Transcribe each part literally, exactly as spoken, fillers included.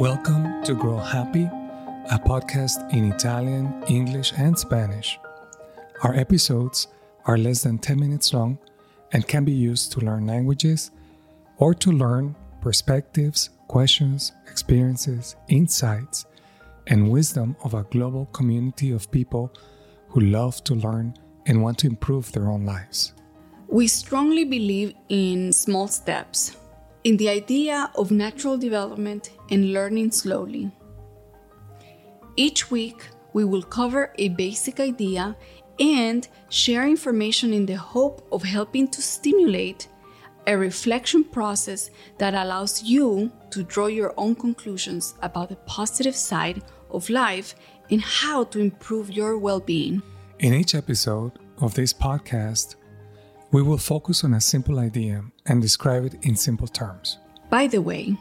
Welcome to Grow Happy, a podcast in Italian, English, and Spanish. Our episodes are less than ten minutes long and can be used to learn languages or to learn perspectives, questions, experiences, insights, and wisdom of a global community of people who love to learn and want to improve their own lives. We strongly believe in small steps, in the idea of natural development and learning slowly. Each week, we will cover a basic idea and share information in the hope of helping to stimulate a reflection process that allows you to draw your own conclusions about the positive side of life and how to improve your well-being. In each episode of this podcast, we will focus on a simple idea and describe it in simple terms. By the way,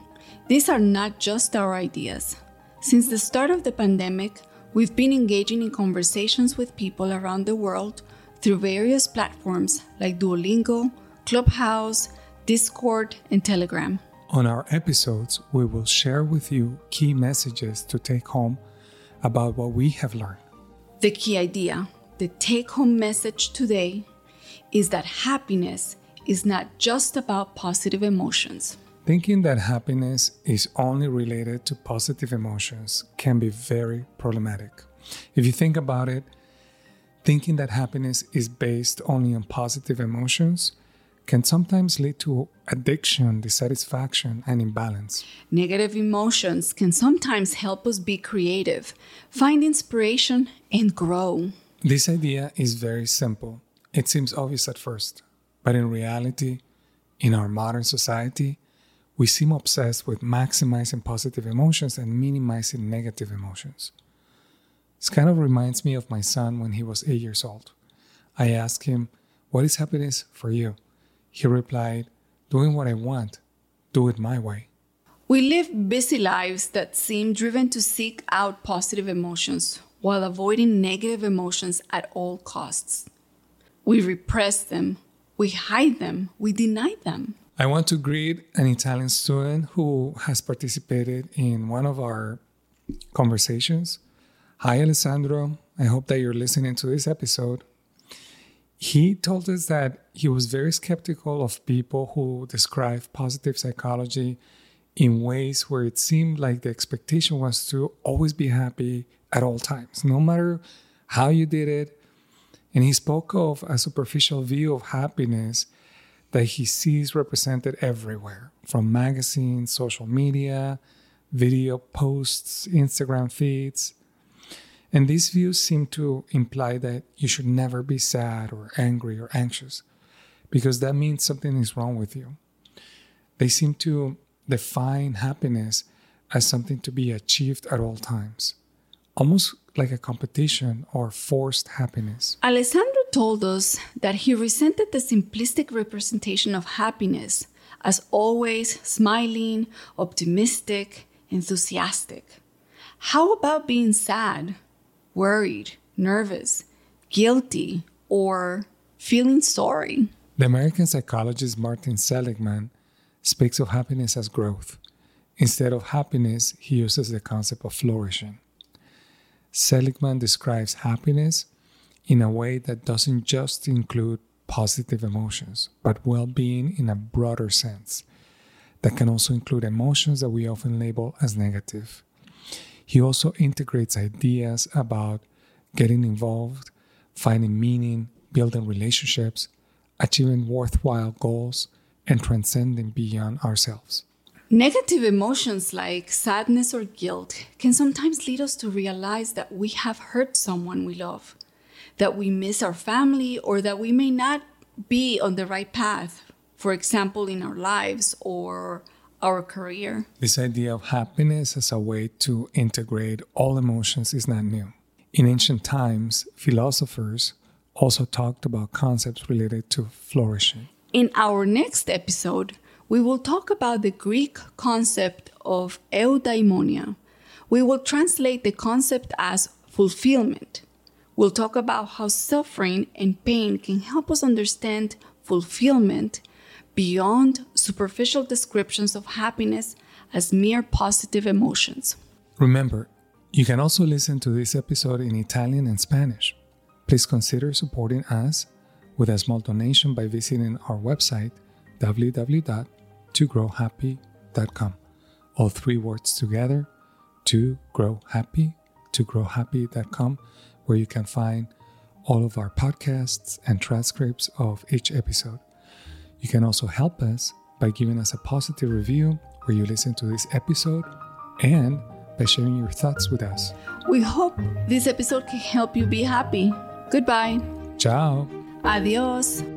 these are not just our ideas. Since the start of the pandemic, we've been engaging in conversations with people around the world through various platforms like Duolingo, Clubhouse, Discord, and Telegram. On our episodes, we will share with you key messages to take home about what we have learned. The key idea, the take-home message today, is that happiness is not just about positive emotions. Thinking that happiness is only related to positive emotions can be very problematic. If you think about it, thinking that happiness is based only on positive emotions can sometimes lead to addiction, dissatisfaction, and imbalance. Negative emotions can sometimes help us be creative, find inspiration, and grow. This idea is very simple. It seems obvious at first, but in reality, in our modern society, we seem obsessed with maximizing positive emotions and minimizing negative emotions. This kind of reminds me of my son when he was eight years old. I asked him, "What is happiness for you?" He replied, "Doing what I want, do it my way." We live busy lives that seem driven to seek out positive emotions while avoiding negative emotions at all costs. We repress them, we hide them, we deny them. I want to greet an Italian student who has participated in one of our conversations. Hi, Alessandro. I hope that you're listening to this episode. He told us that he was very skeptical of people who describe positive psychology in ways where it seemed like the expectation was to always be happy at all times, no matter how you did it. And he spoke of a superficial view of happiness that he sees represented everywhere, from magazines, social media, video posts, Instagram feeds. And these views seem to imply that you should never be sad or angry or anxious, because that means something is wrong with you. They seem to define happiness as something to be achieved at all times, almost like a competition or forced happiness. Alessandro told us that he resented the simplistic representation of happiness as always smiling, optimistic, enthusiastic. How about being sad, worried, nervous, guilty, or feeling sorry? The American psychologist Martin Seligman speaks of happiness as growth. Instead of happiness, he uses the concept of flourishing. Seligman describes happiness in a way that doesn't just include positive emotions, but well-being in a broader sense that can also include emotions that we often label as negative. He also integrates ideas about getting involved, finding meaning, building relationships, achieving worthwhile goals, and transcending beyond ourselves. Negative emotions like sadness or guilt can sometimes lead us to realize that we have hurt someone we love, that we miss our family, or that we may not be on the right path, for example, in our lives or our career. This idea of happiness as a way to integrate all emotions is not new. In ancient times, philosophers also talked about concepts related to flourishing. In our next episode, we will talk about the Greek concept of eudaimonia. We will translate the concept as fulfillment. We'll talk about how suffering and pain can help us understand fulfillment beyond suffering. superficial descriptions of happiness as mere positive emotions. Remember, you can also listen to this episode in Italian and Spanish. Please consider supporting us with a small donation by visiting our website, w w w dot to grow happy dot com. All three words together, to grow happy, to grow happy dot com, where you can find all of our podcasts and transcripts of each episode. You can also help us by giving us a positive review where you listen to this episode and by sharing your thoughts with us. We hope this episode can help you be happy. Goodbye. Ciao. Adios.